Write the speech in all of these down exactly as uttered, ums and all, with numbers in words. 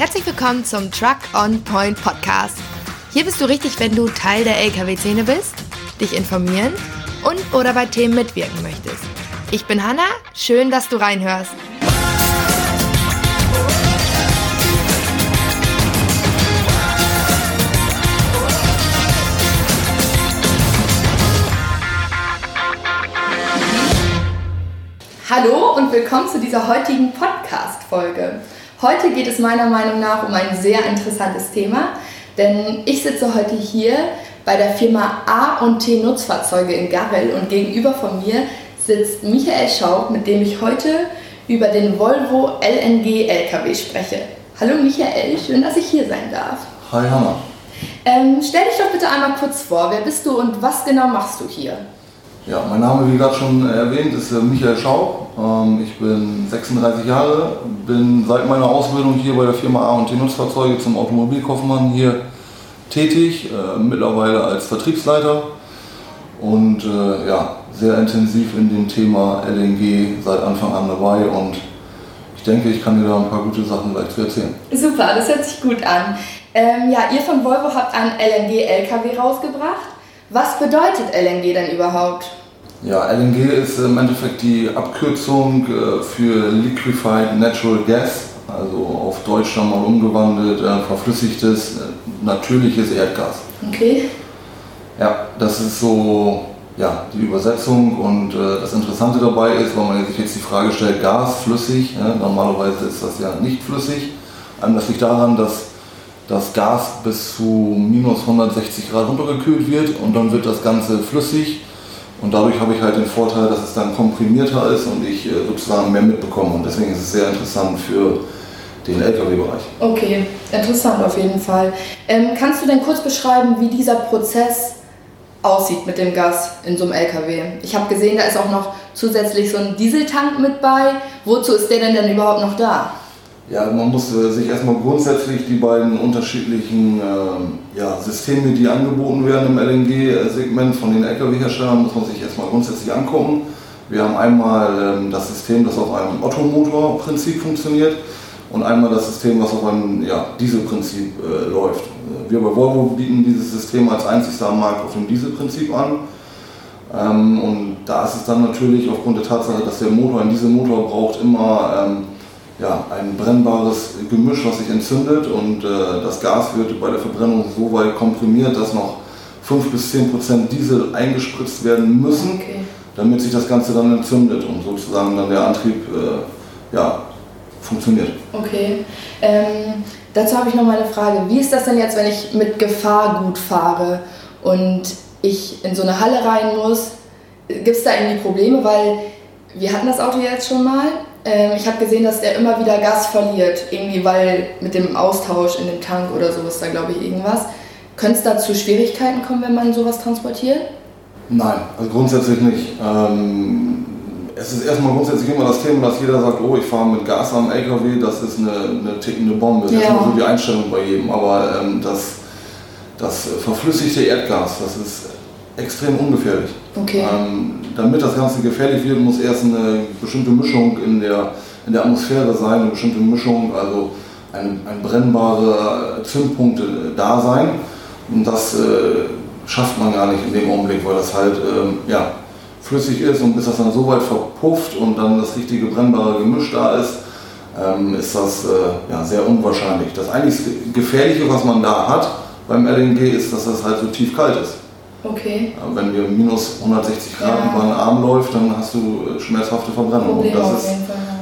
Herzlich willkommen zum Truck on Point Podcast. Hier bist du richtig, wenn du Teil der L K W-Szene bist, dich informieren und oder bei Themen mitwirken möchtest. Ich bin Hanna, schön, dass du reinhörst. Hallo und willkommen zu dieser heutigen Podcast-Folge. Heute geht es meiner Meinung nach um ein sehr interessantes Thema, denn ich sitze heute hier bei der Firma A und T Nutzfahrzeuge in Garrel und gegenüber von mir sitzt Michael Schaub, mit dem ich heute über den Volvo L N G L K W spreche. Hallo Michael, schön, dass ich hier sein darf. Hi Hanna. Ähm, stell dich doch bitte einmal kurz vor, wer bist du und was genau machst du hier? Ja, mein Name, wie gerade schon erwähnt, ist Michael Schaub. Ich bin sechsunddreißig Jahre, bin seit meiner Ausbildung hier bei der Firma A und T Nutzfahrzeuge zum Automobilkaufmann hier tätig, mittlerweile als Vertriebsleiter und ja, sehr intensiv in dem Thema L N G seit Anfang an dabei und ich denke, ich kann dir da ein paar gute Sachen gleich zu erzählen. Super, das hört sich gut an. Ähm, ja, ihr von Volvo habt einen L N G L K W rausgebracht. Was bedeutet L N G denn überhaupt? Ja, L N G ist im Endeffekt die Abkürzung für Liquefied Natural Gas, also auf Deutsch nochmal umgewandelt, verflüssigtes, natürliches Erdgas. Okay. Ja, das ist so ja, die Übersetzung und das Interessante dabei ist, wenn man sich jetzt die Frage stellt, Gas, flüssig, ja, normalerweise ist das ja nicht flüssig, das liegt daran, dass das Gas bis zu minus hundertsechzig Grad runtergekühlt wird und dann wird das Ganze flüssig und dadurch habe ich halt den Vorteil, dass es dann komprimierter ist und ich sozusagen mehr mitbekomme und deswegen ist es sehr interessant für den L K W-Bereich. Okay, interessant auf jeden Fall. Ähm, kannst du denn kurz beschreiben, wie dieser Prozess aussieht mit dem Gas in so einem L K W? Ich habe gesehen, da ist auch noch zusätzlich so ein Dieseltank mit bei. Wozu ist der denn denn überhaupt noch da? Ja, man muss sich erstmal grundsätzlich die beiden unterschiedlichen äh, ja, Systeme, die angeboten werden im L N G-Segment von den L K W-Herstellern, muss man sich erstmal grundsätzlich angucken. Wir haben einmal ähm, das System, das auf einem Ottomotor-Prinzip funktioniert und einmal das System, was auf einem ja, Dieselprinzip äh, läuft. Wir bei Volvo bieten dieses System als einzigster am Markt auf dem Dieselprinzip an. Ähm, und da ist es dann natürlich aufgrund der Tatsache, dass der Motor, ein Dieselmotor braucht immer ähm, Ja, ein brennbares Gemisch, was sich entzündet und äh, das Gas wird bei der Verbrennung so weit komprimiert, dass noch fünf bis zehn Prozent Diesel eingespritzt werden müssen, okay, damit sich das Ganze dann entzündet und sozusagen dann der Antrieb äh, ja, funktioniert. Okay, ähm, dazu habe ich noch mal eine Frage. Wie ist das denn jetzt, wenn ich mit Gefahrgut fahre und ich in so eine Halle rein muss? Gibt es da irgendwie Probleme? Weil wir hatten das Auto jetzt schon mal. Ich habe gesehen, dass der immer wieder Gas verliert, irgendwie weil mit dem Austausch in dem Tank oder sowas da glaube ich irgendwas. Könnte es da zu Schwierigkeiten kommen, wenn man sowas transportiert? Nein, also grundsätzlich nicht. Ähm, es ist erstmal grundsätzlich immer das Thema, dass jeder sagt, oh ich fahre mit Gas am L K W, das ist eine, eine tickende Bombe. Das ja. ist immer so die Einstellung bei jedem, aber ähm, das, das verflüssigte Erdgas, das ist extrem ungefährlich. Okay. Ähm, damit das Ganze gefährlich wird, muss erst eine bestimmte Mischung in der, in der Atmosphäre sein, eine bestimmte Mischung, also ein, ein brennbare Zündpunkte da sein. Und das äh, schafft man gar nicht in dem Augenblick, weil das halt ähm, ja, flüssig ist und bis das dann so weit verpufft und dann das richtige brennbare Gemisch da ist, ähm, ist das äh, ja, sehr unwahrscheinlich. Das eigentlich Gefährliche, was man da hat beim L N G, ist, dass das halt so tief kalt ist. Okay. Wenn wir minus hundertsechzig Grad ja. über den Arm läuft, dann hast du schmerzhafte Verbrennung. Problem und das ist,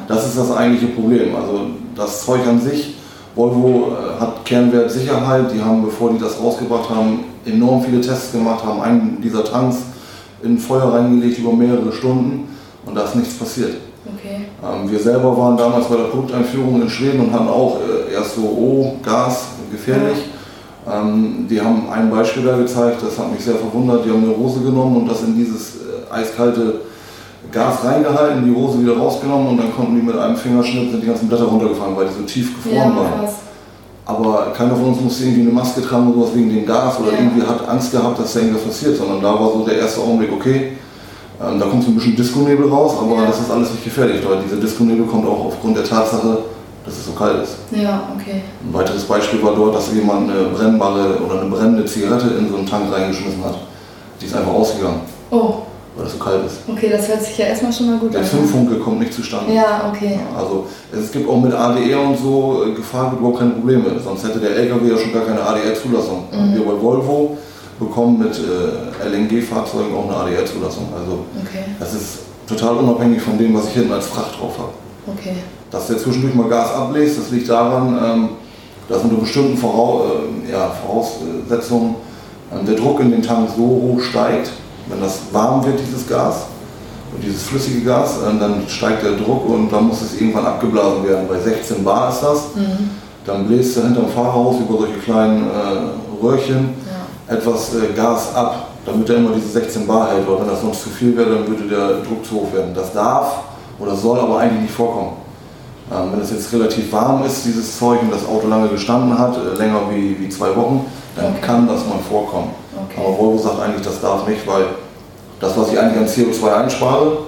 das ist das eigentliche Problem. Also das Zeug an sich, Volvo hat Kernwert Sicherheit, die haben, bevor die das rausgebracht haben, enorm viele Tests gemacht, haben einen dieser Tanks in Feuer reingelegt über mehrere Stunden und da ist nichts passiert. Okay. Wir selber waren damals bei der Produkteinführung in Schweden und hatten auch erst so, oh, Gas, gefährlich. Ja. Die haben ein Beispiel da gezeigt, das hat mich sehr verwundert. Die haben eine Rose genommen und das in dieses eiskalte Gas reingehalten, die Rose wieder rausgenommen und dann konnten die mit einem Fingerschnipp sind die ganzen Blätter runtergefallen, weil die so tief gefroren ja, waren. Krass. Aber keiner von uns musste irgendwie eine Maske tragen oder was wegen dem Gas oder ja. irgendwie hat Angst gehabt, dass da irgendwas passiert, sondern da war so der erste Augenblick, okay, da kommt so ein bisschen Disco-Nebel raus, aber ja. das ist alles nicht gefährlich, weil dieser Disco-Nebel kommt auch aufgrund der Tatsache, dass es so kalt ist. Ja, okay. Ein weiteres Beispiel war dort, dass jemand eine brennbare oder eine brennende Zigarette in so einen Tank reingeschmissen hat. Die ist einfach ausgegangen. Oh. Weil es so kalt ist. Okay, das hört sich ja erstmal schon mal gut an. Der Zündfunke kommt nicht zustande. Ja, okay. Also es gibt auch mit A D E und so Gefahr, überhaupt keine Probleme. Sonst hätte der L K W ja schon gar keine A D E-Zulassung. Mhm. Wir bei Volvo bekommen mit äh, L N G-Fahrzeugen auch eine A D E-Zulassung. Also okay. Das ist total unabhängig von dem, was ich hinten als Fracht drauf habe. Okay. Dass der zwischendurch mal Gas ablässt, das liegt daran, ähm, dass unter bestimmten Vorau äh, ja, Voraussetzungen äh, der Druck in den Tank so hoch steigt. Wenn das warm wird, dieses Gas, dieses flüssige Gas, dann steigt der Druck und dann muss es irgendwann abgeblasen werden. Bei sechzehn Bar ist das. Mhm. Dann bläst er hinterm Fahrerhaus über solche kleinen äh, Röhrchen ja. etwas äh, Gas ab, damit er immer diese sechzehn Bar hält. Weil wenn das sonst zu viel wäre, dann würde der Druck zu hoch werden. Das darf oder soll aber eigentlich nicht vorkommen. Ähm, wenn es jetzt relativ warm ist, dieses Zeug, und das Auto lange gestanden hat, äh, länger wie, wie zwei Wochen, dann okay. kann das mal vorkommen. Okay. Aber Volvo sagt eigentlich, das darf nicht, weil das, was ich eigentlich an C O zwei einspare,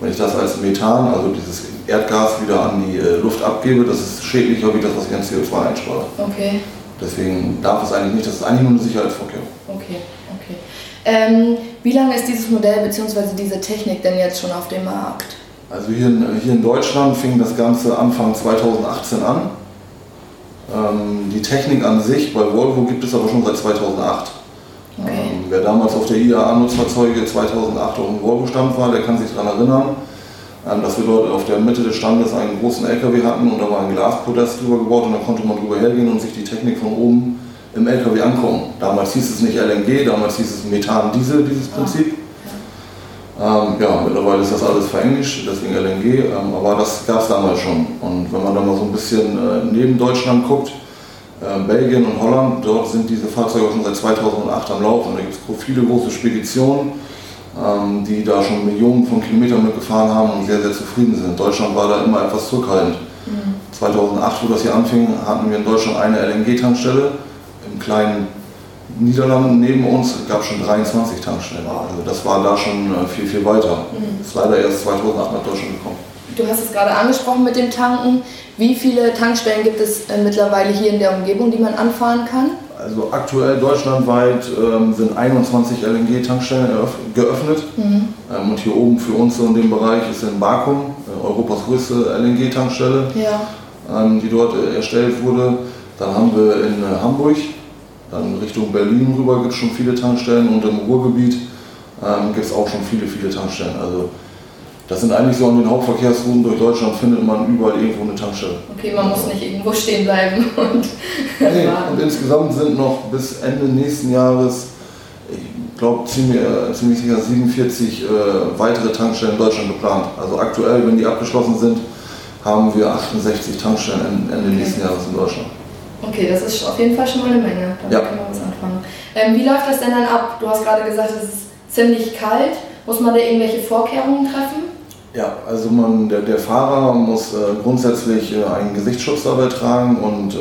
wenn ich das als Methan, also dieses Erdgas, wieder an die äh, Luft abgebe, das ist schädlicher wie das, was ich an C O zwei einspare. Okay. Deswegen darf es eigentlich nicht, das ist eigentlich nur eine Sicherheitsvorkehrung. Okay, okay. Ähm, wie lange ist dieses Modell bzw. diese Technik denn jetzt schon auf dem Markt? Also hier in, hier in Deutschland fing das Ganze Anfang zweitausendachtzehn an. Ähm, die Technik an sich bei Volvo gibt es aber schon seit zweitausendacht. Okay. Ähm, wer damals auf der I A A Nutzfahrzeuge zweitausendacht auf dem Volvo-Stand war, der kann sich daran erinnern, ähm, dass wir dort auf der Mitte des Standes einen großen L K W hatten und da war ein Glaspodest drüber gebaut und da konnte man drüber hergehen und sich die Technik von oben im L K W angucken. Damals hieß es nicht L N G, damals hieß es Methan-Diesel, dieses Prinzip. Ah. Ähm, ja, mittlerweile ist das alles verenglischt, deswegen L N G, ähm, aber das gab es damals schon. Und wenn man dann mal so ein bisschen äh, neben Deutschland guckt, äh, Belgien und Holland, dort sind diese Fahrzeuge schon seit zweitausendacht am Laufen. Da gibt es viele große Speditionen, ähm, die da schon Millionen von Kilometern mitgefahren haben und sehr, sehr zufrieden sind. Deutschland war da immer etwas zurückhaltend. Mhm. zweitausendacht, wo das hier anfing, hatten wir in Deutschland eine L N G-Tankstelle im kleinen Niederlanden neben uns, gab es schon dreiundzwanzig Tankstellen. Also das war da schon viel, viel weiter. Mhm. Ist leider erst zweitausendacht nach Deutschland gekommen. Du hast es gerade angesprochen mit dem Tanken. Wie viele Tankstellen gibt es mittlerweile hier in der Umgebung, die man anfahren kann? Also aktuell deutschlandweit ähm, sind einundzwanzig L N G-Tankstellen geöffnet. Mhm. Ähm, und hier oben für uns in dem Bereich ist in Barmum, äh, Europas größte L N G-Tankstelle, ja. ähm, die dort äh, erstellt wurde. Dann haben wir in äh, Hamburg. Dann Richtung Berlin rüber gibt es schon viele Tankstellen und im Ruhrgebiet ähm, gibt es auch schon viele, viele Tankstellen. Also das sind eigentlich so an den Hauptverkehrsrouten durch Deutschland, findet man überall irgendwo eine Tankstelle. Okay, man muss nicht irgendwo stehen bleiben und nee, und insgesamt sind noch bis Ende nächsten Jahres, ich glaube ziemlich, äh, ziemlich sicher siebenundvierzig äh, weitere Tankstellen in Deutschland geplant. Also aktuell, wenn die abgeschlossen sind, haben wir achtundsechzig Tankstellen Ende okay. nächsten Jahres in Deutschland. Okay, das ist auf jeden Fall schon mal eine Menge, damit ja. können wir was anfangen. Ähm, wie läuft das denn dann ab? Du hast gerade gesagt, es ist ziemlich kalt. Muss man da irgendwelche Vorkehrungen treffen? Ja, also man, der, der Fahrer muss äh, grundsätzlich äh, einen Gesichtsschutz dabei tragen und äh,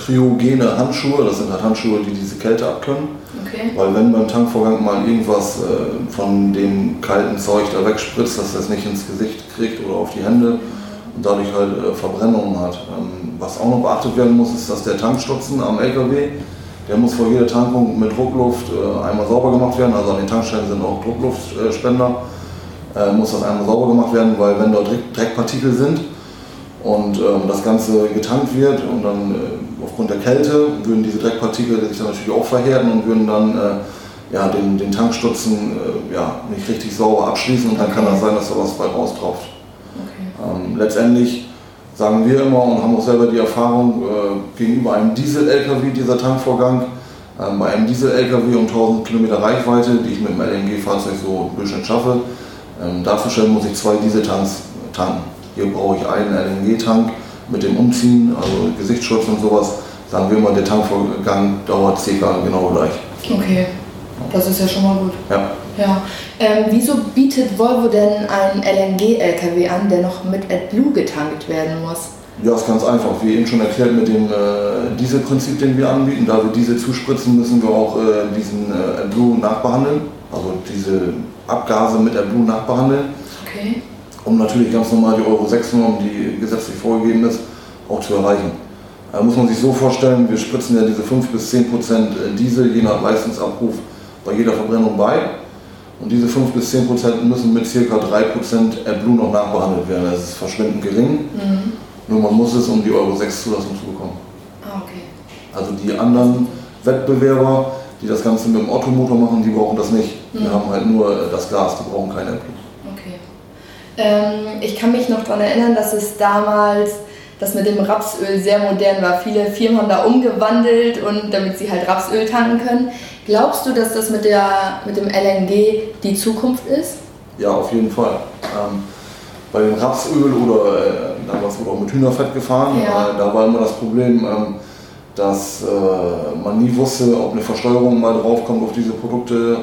kryogene Handschuhe. Das sind halt Handschuhe, die diese Kälte abkönnen. Okay. Weil wenn beim Tankvorgang mal irgendwas äh, von dem kalten Zeug da wegspritzt, dass er es nicht ins Gesicht kriegt oder auf die Hände, und dadurch halt äh, Verbrennungen hat. Ähm, was auch noch beachtet werden muss, ist, dass der Tankstutzen am L K W, der muss vor jeder Tankung mit Druckluft äh, einmal sauber gemacht werden, also an den Tankstellen sind auch Druckluftspender, äh, äh, muss das einmal sauber gemacht werden, weil wenn dort Dreck, Dreckpartikel sind und ähm, das Ganze getankt wird und dann äh, aufgrund der Kälte würden diese Dreckpartikel sich dann natürlich auch verhärten und würden dann äh, ja, den, den Tankstutzen äh, ja, nicht richtig sauber abschließen und dann kann das sein, dass da was bei raustropft. Ähm, letztendlich sagen wir immer und haben auch selber die Erfahrung, äh, gegenüber einem Diesel-L K W, dieser Tankvorgang, ähm, bei einem Diesel-L K W um tausend Kilometer Reichweite, die ich mit dem L N G-Fahrzeug so ein bisschen schaffe, ähm, darzustellen muss ich zwei Dieseltanks tanken. Hier brauche ich einen L N G-Tank mit dem Umziehen, also Gesichtsschutz und sowas. Sagen wir immer, der Tankvorgang dauert circa genau gleich. Okay, das ist ja schon mal gut. Ja. Ja. Ähm, wieso bietet Volvo denn einen L N G-L K W an, der noch mit AdBlue getankt werden muss? Ja, das ist ganz einfach. Wie eben schon erklärt mit dem äh, Dieselprinzip, den wir anbieten. Da wir Diesel zuspritzen, müssen wir auch äh, diesen äh, AdBlue nachbehandeln. Also diese Abgase mit AdBlue nachbehandeln. Okay. Um natürlich ganz normal die Euro sechs Norm, die gesetzlich vorgegeben ist, auch zu erreichen. Da muss man sich so vorstellen, wir spritzen ja diese fünf bis zehn Prozent Diesel je nach Leistungsabruf bei jeder Verbrennung bei. Und diese fünf bis zehn Prozent müssen mit ca. drei Prozent AdBlue noch nachbehandelt werden. Das ist verschwindend gering. Mhm. Nur man muss es, um die Euro sechs Zulassung zu bekommen. Okay. Also die anderen Wettbewerber, die das Ganze mit dem Ottomotor machen, die brauchen das nicht. Mhm. Wir haben halt nur das Gas, die brauchen keine AdBlue. Okay. Ähm, ich kann mich noch daran erinnern, dass es damals das mit dem Rapsöl sehr modern war. Viele Firmen haben da umgewandelt, und damit sie halt Rapsöl tanken können. Glaubst du, dass das mit, der, mit dem L N G die Zukunft ist? Ja, auf jeden Fall. Ähm, bei dem Rapsöl oder äh, damals wurde auch mit Hühnerfett gefahren, ja. äh, da war immer das Problem, ähm, dass äh, man nie wusste, ob eine Versteuerung mal draufkommt auf diese Produkte.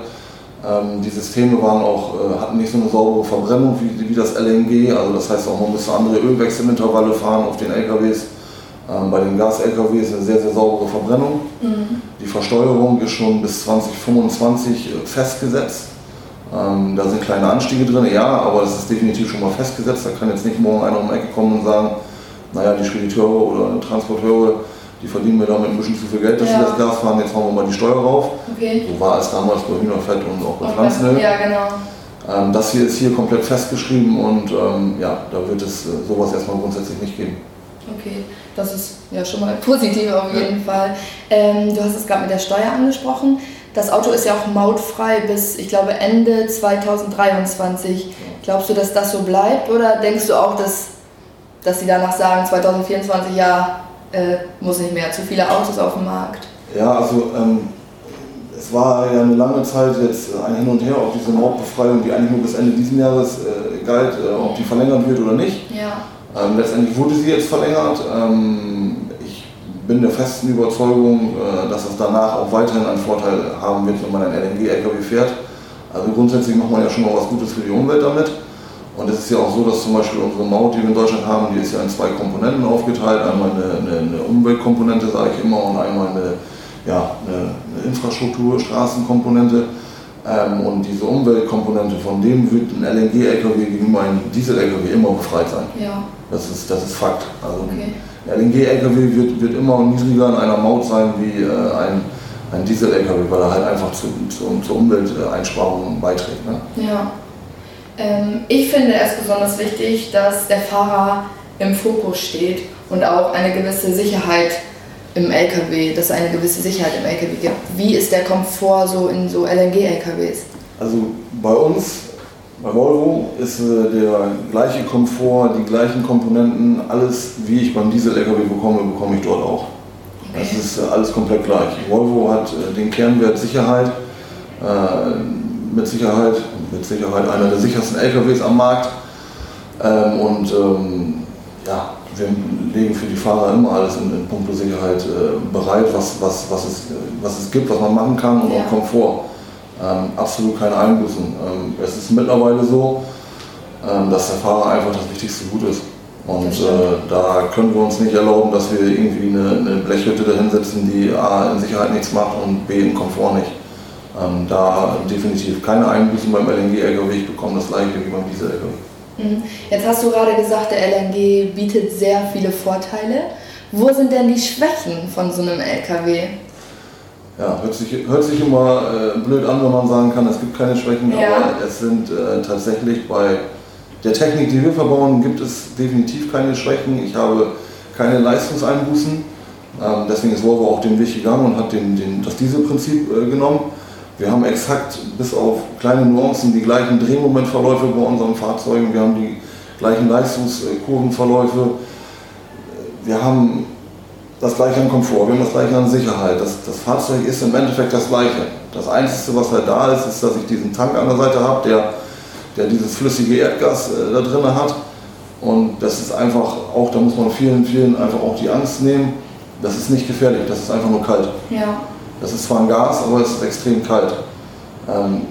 Ähm, die Systeme waren auch, äh, hatten nicht so eine saubere Verbrennung wie, wie das L N G, also das heißt auch, man musste andere Ölwechselintervalle fahren auf den L K Ws. Ähm, bei den Gas-L K W ist eine sehr, sehr saubere Verbrennung. Mhm. Die Versteuerung ist schon bis zwanzig fünfundzwanzig festgesetzt. Ähm, da sind kleine Anstiege drin, ja, aber das ist definitiv schon mal festgesetzt. Da kann jetzt nicht morgen einer um die Ecke kommen und sagen, naja, die Spediteure oder Transporteure, die verdienen mir damit ein bisschen zu viel Geld, dass ja. sie das Gas fahren, jetzt hauen wir mal die Steuer rauf. Okay. So war es damals bei Hühnerfett und auch bei okay. Pflanzenöl. Ja, genau. ähm, das hier ist hier komplett festgeschrieben, und ähm, ja, da wird es äh, sowas erstmal grundsätzlich nicht geben. Okay, das ist ja schon mal positiv auf jeden ja. Fall. Ähm, du hast es gerade mit der Steuer angesprochen. Das Auto ist ja auch mautfrei bis, ich glaube, Ende zwanzig dreiundzwanzig. Ja. Glaubst du, dass das so bleibt, oder denkst du auch, dass, dass sie danach sagen, zwanzig vierundzwanzig, ja, Äh, muss nicht mehr, zu viele Autos auf dem Markt? Ja, also ähm, es war ja eine lange Zeit jetzt ein Hin und Her, ob diese Mautbefreiung, die eigentlich nur bis Ende dieses Jahres äh, galt, äh, ob die verlängert wird oder nicht. Ja. Ähm, letztendlich wurde sie jetzt verlängert. Ähm, ich bin der festen Überzeugung, äh, dass es danach auch weiterhin einen Vorteil haben wird, wenn man einen L N G L K W fährt. Also grundsätzlich macht man ja schon mal was Gutes für die Umwelt damit. Und es ist ja auch so, dass zum Beispiel unsere Maut, die wir in Deutschland haben, die ist ja in zwei Komponenten aufgeteilt. Einmal eine, eine, eine Umweltkomponente, sage ich immer, und einmal eine, ja, eine, eine Infrastruktur, Straßenkomponente. Ähm, und diese Umweltkomponente, von dem wird ein L N G L K W gegenüber einem Diesel L K W immer befreit sein. Ja. Das ist, das ist Fakt. Also okay. ein L N G L K W wird, wird immer niedriger in einer Maut sein wie äh, ein, ein Diesel L K W, weil er halt einfach zu, zu, zur Umwelteinsparung beiträgt. Ne? Ja. Ich finde es besonders wichtig, dass der Fahrer im Fokus steht und auch eine gewisse Sicherheit im L K W, dass es eine gewisse Sicherheit im L K W gibt. Wie ist der Komfort so in so L N G L K Ws? Also bei uns, bei Volvo, ist der gleiche Komfort, die gleichen Komponenten, alles wie ich beim Diesel L K W bekomme, bekomme ich dort auch. Okay. Das ist alles komplett gleich. Volvo hat den Kernwert Sicherheit. Mit Sicherheit, mit Sicherheit einer der sichersten L K Ws am Markt. Ähm, und ähm, ja, wir legen für die Fahrer immer alles in, in puncto Sicherheit äh, bereit, was, was, was, es, was es gibt, was man machen kann, und ja. auch Komfort. Ähm, absolut keine Einbußen. Ähm, es ist mittlerweile so, ähm, dass der Fahrer einfach das wichtigste Gut ist. Und äh, da können wir uns nicht erlauben, dass wir irgendwie eine, eine Blechhütte dahinsetzen, die A in Sicherheit nichts macht und B im Komfort nicht. Ähm, da definitiv keine Einbußen beim L N G L K W, ich bekomme das gleiche wie beim Diesel L K W. Jetzt hast du gerade gesagt, der L N G bietet sehr viele Vorteile. Wo sind denn die Schwächen von so einem L K W? Ja, hört sich, hört sich immer äh, blöd an, wenn man sagen kann, es gibt keine Schwächen, ja. aber es sind äh, tatsächlich bei der Technik, die wir verbauen, gibt es definitiv keine Schwächen. Ich habe keine Leistungseinbußen, ähm, deswegen ist Volvo auch den Weg gegangen und hat den, den, das Dieselprinzip äh, genommen. Wir haben exakt bis auf kleine Nuancen die gleichen Drehmomentverläufe bei unseren Fahrzeugen, wir haben die gleichen Leistungskurvenverläufe, wir haben das gleiche an Komfort, wir haben das gleiche an Sicherheit. Das, das Fahrzeug ist im Endeffekt das gleiche. Das Einzige, was halt da ist, ist, dass ich diesen Tank an der Seite habe, der, der dieses flüssige Erdgas äh, da drin hat. Und das ist einfach auch, da muss man vielen, vielen einfach auch die Angst nehmen, das ist nicht gefährlich, das ist einfach nur kalt. Ja. Das ist zwar ein Gas, aber es ist extrem kalt. Ähm,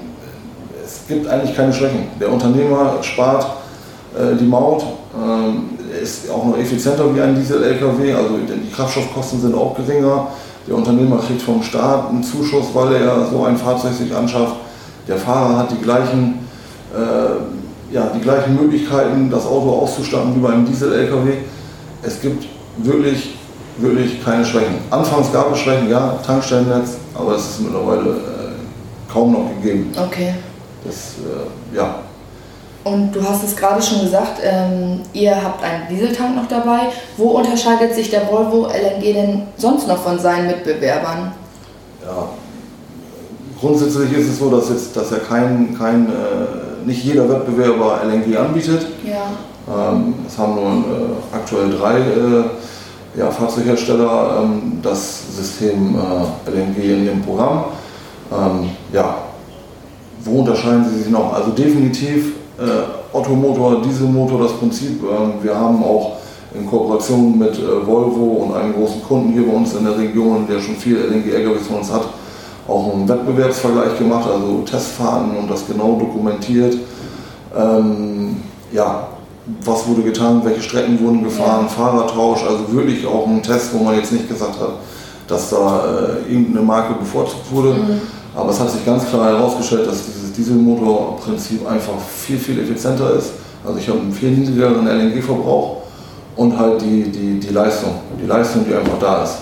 es gibt eigentlich keine Schwächen. Der Unternehmer spart äh, die Maut, ähm, ist auch noch effizienter wie ein Diesel L K W, also die Kraftstoffkosten sind auch geringer. Der Unternehmer kriegt vom Staat einen Zuschuss, weil er so ein Fahrzeug sich anschafft. Der Fahrer hat die gleichen, äh, ja, die gleichen Möglichkeiten, das Auto auszustatten wie bei einem Diesel L K W. Es gibt wirklich, wirklich keine Schwächen. Anfangs gab es Schwächen, ja, Tankstellennetz, aber es ist mittlerweile äh, kaum noch gegeben. Okay. Das, äh, ja. Und du hast es gerade schon gesagt, ähm, ihr habt einen Dieseltank noch dabei. Wo unterscheidet sich der Volvo L N G denn sonst noch von seinen Mitbewerbern? Ja, grundsätzlich ist es so, dass, jetzt, dass er kein, kein, äh, nicht jeder Wettbewerber L N G anbietet. Ja. Ähm, es haben nur äh, aktuell drei äh, ja, Fahrzeughersteller ähm, das System äh, L N G in dem Programm. Ähm, ja. Wo unterscheiden sie sich noch? Also definitiv äh, Ottomotor, Dieselmotor, das Prinzip. Äh, wir haben auch in Kooperation mit äh, Volvo und einem großen Kunden hier bei uns in der Region, der schon viel L N G-L K Ws von uns hat, auch einen Wettbewerbsvergleich gemacht, also Testfahrten und das genau dokumentiert. Ähm, ja, was wurde getan, welche Strecken wurden gefahren, Fahrertausch, also wirklich auch ein Test, wo man jetzt nicht gesagt hat, dass da äh, irgendeine Marke bevorzugt wurde. Mhm. Aber es hat sich ganz klar herausgestellt, dass dieses Dieselmotorprinzip einfach viel, viel effizienter ist. Also ich habe einen viel niedrigeren L N G-Verbrauch und halt die, die, die Leistung, die Leistung, die einfach da ist.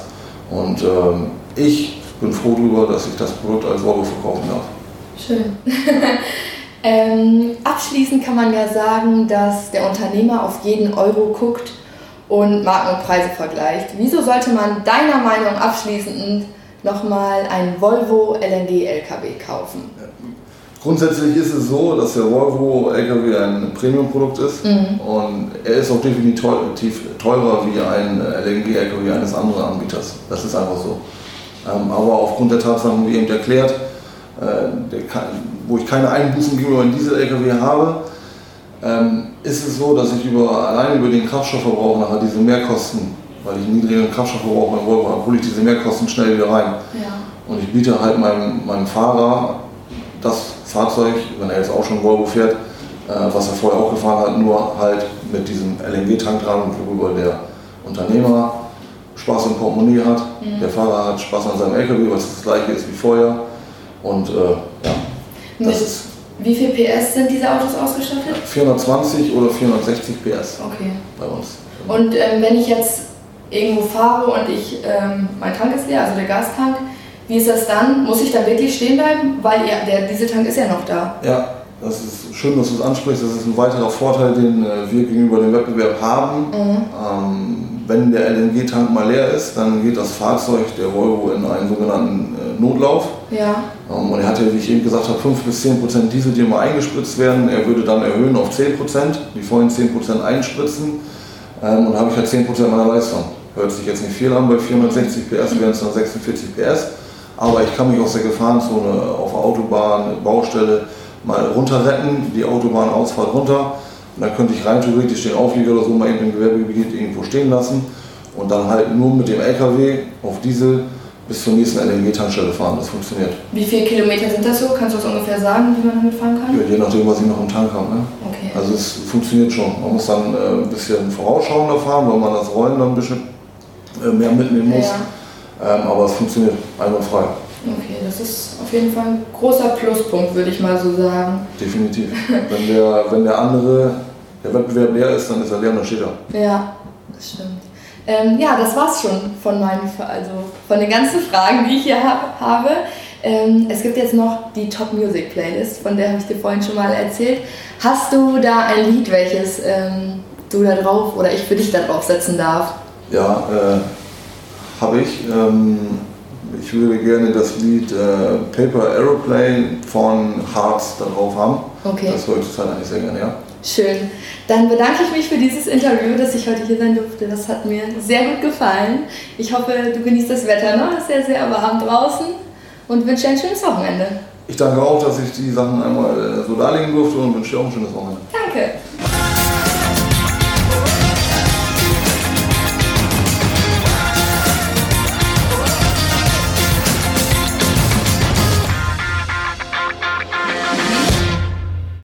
Und ähm, ich bin froh darüber, dass ich das Produkt als Volvo verkaufen darf. Schön. ähm, abschließend kann man ja sagen, dass der Unternehmer auf jeden Euro guckt und Marken und Preise vergleicht. Wieso sollte man deiner Meinung abschließend nochmal einen Volvo L N G-L K W kaufen? Grundsätzlich ist es so, dass der Volvo L K W ein Premium-Produkt ist, mhm, und er ist auch definitiv teurer wie ein L N G-L K W eines anderen Anbieters. Das ist einfach so. Aber aufgrund der Tatsachen, wie eben erklärt, wo ich keine Einbußen gegenüber einem Diesel-L K W habe, ist es so, dass ich über, allein über den Kraftstoffverbrauch nachher diese Mehrkosten, weil ich einen niedrigeren Kraftstoffverbrauch bei Volvo habe, hole ich diese Mehrkosten schnell wieder rein. Ja. Und ich biete halt meinem, meinem Fahrer das Fahrzeug, wenn er jetzt auch schon Volvo fährt, äh, was er vorher auch gefahren hat, nur halt mit diesem L N G-Tank dran, worüber der Unternehmer Spaß im Portemonnaie hat, mhm, der Fahrer hat Spaß an seinem L K W, was das gleiche ist wie vorher. Und äh, ja, mit das ist, wie viel P S sind diese Autos ausgestattet? vierhundertzwanzig oder vierhundertsechzig P S, okay, bei uns. Und ähm, wenn ich jetzt irgendwo fahre und ich, ähm, mein Tank ist leer, also der Gastank, wie ist das dann? Muss ich da wirklich stehen bleiben? Weil ja, der Dieseltank ist ja noch da. Ja, das ist schön, dass du es ansprichst. Das ist ein weiterer Vorteil, den äh, wir gegenüber dem Wettbewerb haben. Mhm. Ähm, wenn der L N G-Tank mal leer ist, dann geht das Fahrzeug, der Volvo, in einen sogenannten äh, Notlauf. Ja. Ähm, und er hat ja, wie ich eben gesagt habe, fünf bis zehn Prozent Diesel, die immer eingespritzt werden. Er würde dann erhöhen auf zehn Prozent, die vorhin zehn Prozent einspritzen. Ähm, und da habe ich ja halt zehn Prozent meiner Leistung. Hört sich jetzt nicht viel an, bei vierhundertsechzig P S wären es dann sechsundvierzig P S. Aber ich kann mich aus der Gefahrenzone auf der Autobahn, Baustelle mal runter retten, die Autobahnausfahrt runter. Und dann könnte ich rein theoretisch den Auflieger oder so mal eben im Gewerbegebiet irgendwo stehen lassen und dann halt nur mit dem L K W auf Diesel bis zur nächsten L N G-Tankstelle fahren. Das funktioniert. Wie viele Kilometer sind das so? Kannst du das ungefähr sagen, wie man damit fahren kann? Ja, je nachdem, was ich noch im Tank habe. Ne? Okay. Also es funktioniert schon. Man muss dann äh, ein bisschen vorausschauender fahren, weil man das Rollen dann ein bisschen mehr mitnehmen muss, ja, ähm, aber es funktioniert einwandfrei. Okay, das ist auf jeden Fall ein großer Pluspunkt, würde ich mal so sagen. Definitiv. Wenn der, wenn der andere, der Wettbewerb leer ist, dann ist er leer und dann steht er. Ja, das stimmt. Ähm, ja, das war's schon von meinen, also von den ganzen Fragen, die ich hier hab, habe. Ähm, es gibt jetzt noch die Top Music Playlist, von der habe ich dir vorhin schon mal erzählt. Hast du da ein Lied, welches ähm, du da drauf oder ich für dich da drauf setzen darf? Ja, äh, habe ich. Ähm, ich würde gerne das Lied äh, Paper Aeroplane von Hearts darauf haben. Okay. Das höre ich total eigentlich sehr gerne, ja. Schön. Dann bedanke ich mich für dieses Interview, dass ich heute hier sein durfte. Das hat mir sehr gut gefallen. Ich hoffe, du genießt das Wetter noch. Es ist ja sehr warm draußen und wünsche dir ein schönes Wochenende. Ich danke auch, dass ich die Sachen einmal so darlegen durfte und wünsche dir auch ein schönes Wochenende. Danke.